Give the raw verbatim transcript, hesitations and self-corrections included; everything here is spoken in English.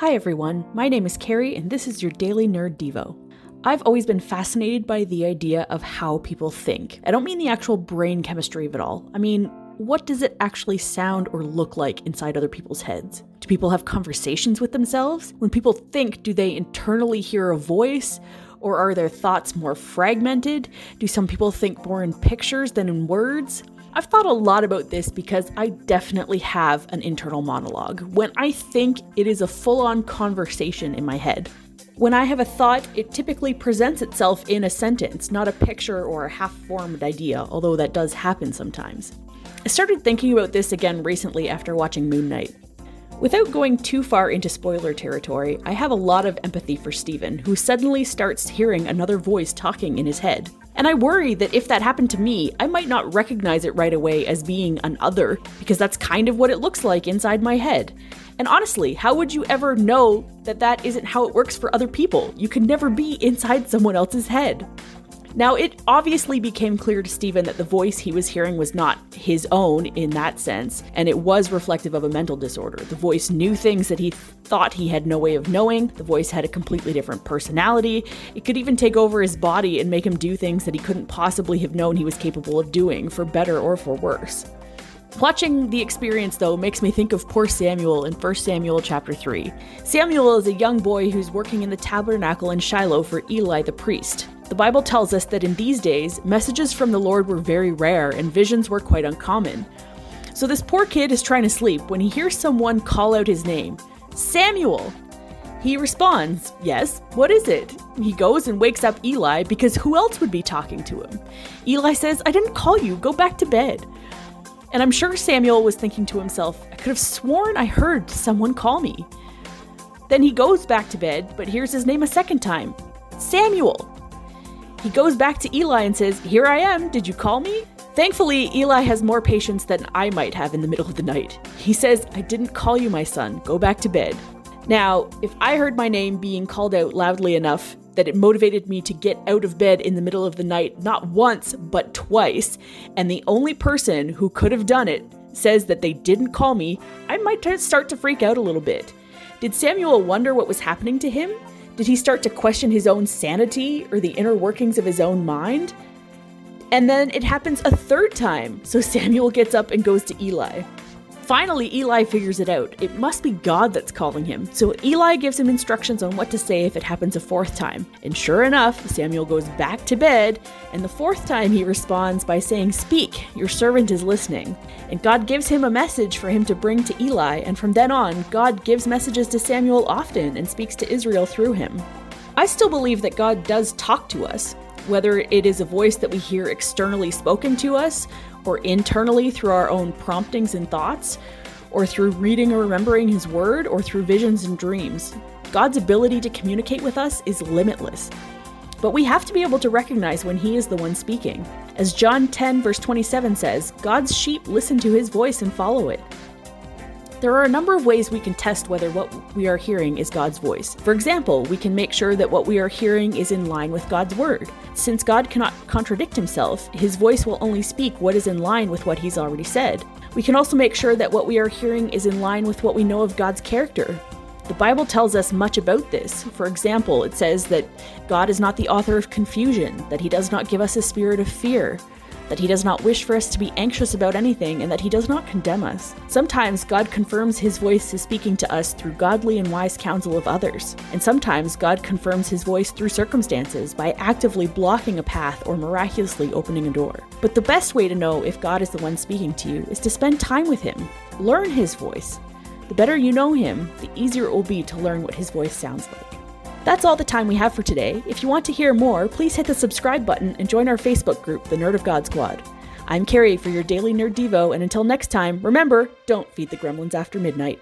Hi everyone, my name is Carrie and this is your Daily Nerd Devo. I've always been fascinated by the idea of how people think. I don't mean the actual brain chemistry of it all. I mean, what does it actually sound or look like inside other people's heads? Do people have conversations with themselves? When people think, do they internally hear a voice? Or are their thoughts more fragmented? Do some people think more in pictures than in words? I've thought a lot about this because I definitely have an internal monologue. When I think, it is a full-on conversation in my head. When I have a thought, it typically presents itself in a sentence, not a picture or a half-formed idea, although that does happen sometimes. I started thinking about this again recently after watching Moon Knight. Without going too far into spoiler territory, I have a lot of empathy for Steven, who suddenly starts hearing another voice talking in his head. And I worry that if that happened to me, I might not recognize it right away as being an other, because that's kind of what it looks like inside my head. And honestly, how would you ever know that that isn't how it works for other people? You can never be inside someone else's head. Now, it obviously became clear to Steven that the voice he was hearing was not his own in that sense, and it was reflective of a mental disorder. The voice knew things that he th- thought he had no way of knowing. The voice had a completely different personality. It could even take over his body and make him do things that he couldn't possibly have known he was capable of doing, for better or for worse. Watching the experience, though, makes me think of poor Samuel in First Samuel chapter three. Samuel is a young boy who's working in the tabernacle in Shiloh for Eli the priest. The Bible tells us that in these days, messages from the Lord were very rare and visions were quite uncommon. So this poor kid is trying to sleep when he hears someone call out his name, "Samuel!" He responds, "Yes, what is it?" He goes and wakes up Eli because who else would be talking to him? Eli says, "I didn't call you, go back to bed." And I'm sure Samuel was thinking to himself, "I could have sworn I heard someone call me." Then he goes back to bed, but hears his name a second time, "Samuel." He goes back to Eli and says, "Here I am, did you call me?" Thankfully, Eli has more patience than I might have in the middle of the night. He says, "I didn't call you, my son, go back to bed." Now, if I heard my name being called out loudly enough that it motivated me to get out of bed in the middle of the night, not once, but twice, and the only person who could have done it says that they didn't call me, I might start to freak out a little bit. Did Samuel wonder what was happening to him? Did he start to question his own sanity or the inner workings of his own mind? And then it happens a third time, so Samuel gets up and goes to Eli. Finally, Eli figures it out. It must be God that's calling him. So Eli gives him instructions on what to say if it happens a fourth time. And sure enough, Samuel goes back to bed, and the fourth time he responds by saying, "Speak, your servant is listening." And God gives him a message for him to bring to Eli, and from then on, God gives messages to Samuel often and speaks to Israel through him. I still believe that God does talk to us, whether it is a voice that we hear externally spoken to us, or internally through our own promptings and thoughts, or through reading or remembering his word, or through visions and dreams. God's ability to communicate with us is limitless. But we have to be able to recognize when he is the one speaking. As John ten verse twenty-seven says, "God's sheep listen to his voice and follow it." There are a number of ways we can test whether what we are hearing is God's voice. For example, we can make sure that what we are hearing is in line with God's word. Since God cannot contradict himself, his voice will only speak what is in line with what he's already said. We can also make sure that what we are hearing is in line with what we know of God's character. The Bible tells us much about this. For example, it says that God is not the author of confusion, that he does not give us a spirit of fear, that he does not wish for us to be anxious about anything, and that he does not condemn us. Sometimes God confirms his voice is speaking to us through godly and wise counsel of others. And sometimes God confirms his voice through circumstances by actively blocking a path or miraculously opening a door. But the best way to know if God is the one speaking to you is to spend time with him. Learn his voice. The better you know him, the easier it will be to learn what his voice sounds like. That's all the time we have for today. If you want to hear more, please hit the subscribe button and join our Facebook group, the Nerd of God Squad. I'm Carrie for your Daily Nerd Devo, and until next time, remember, don't feed the gremlins after midnight.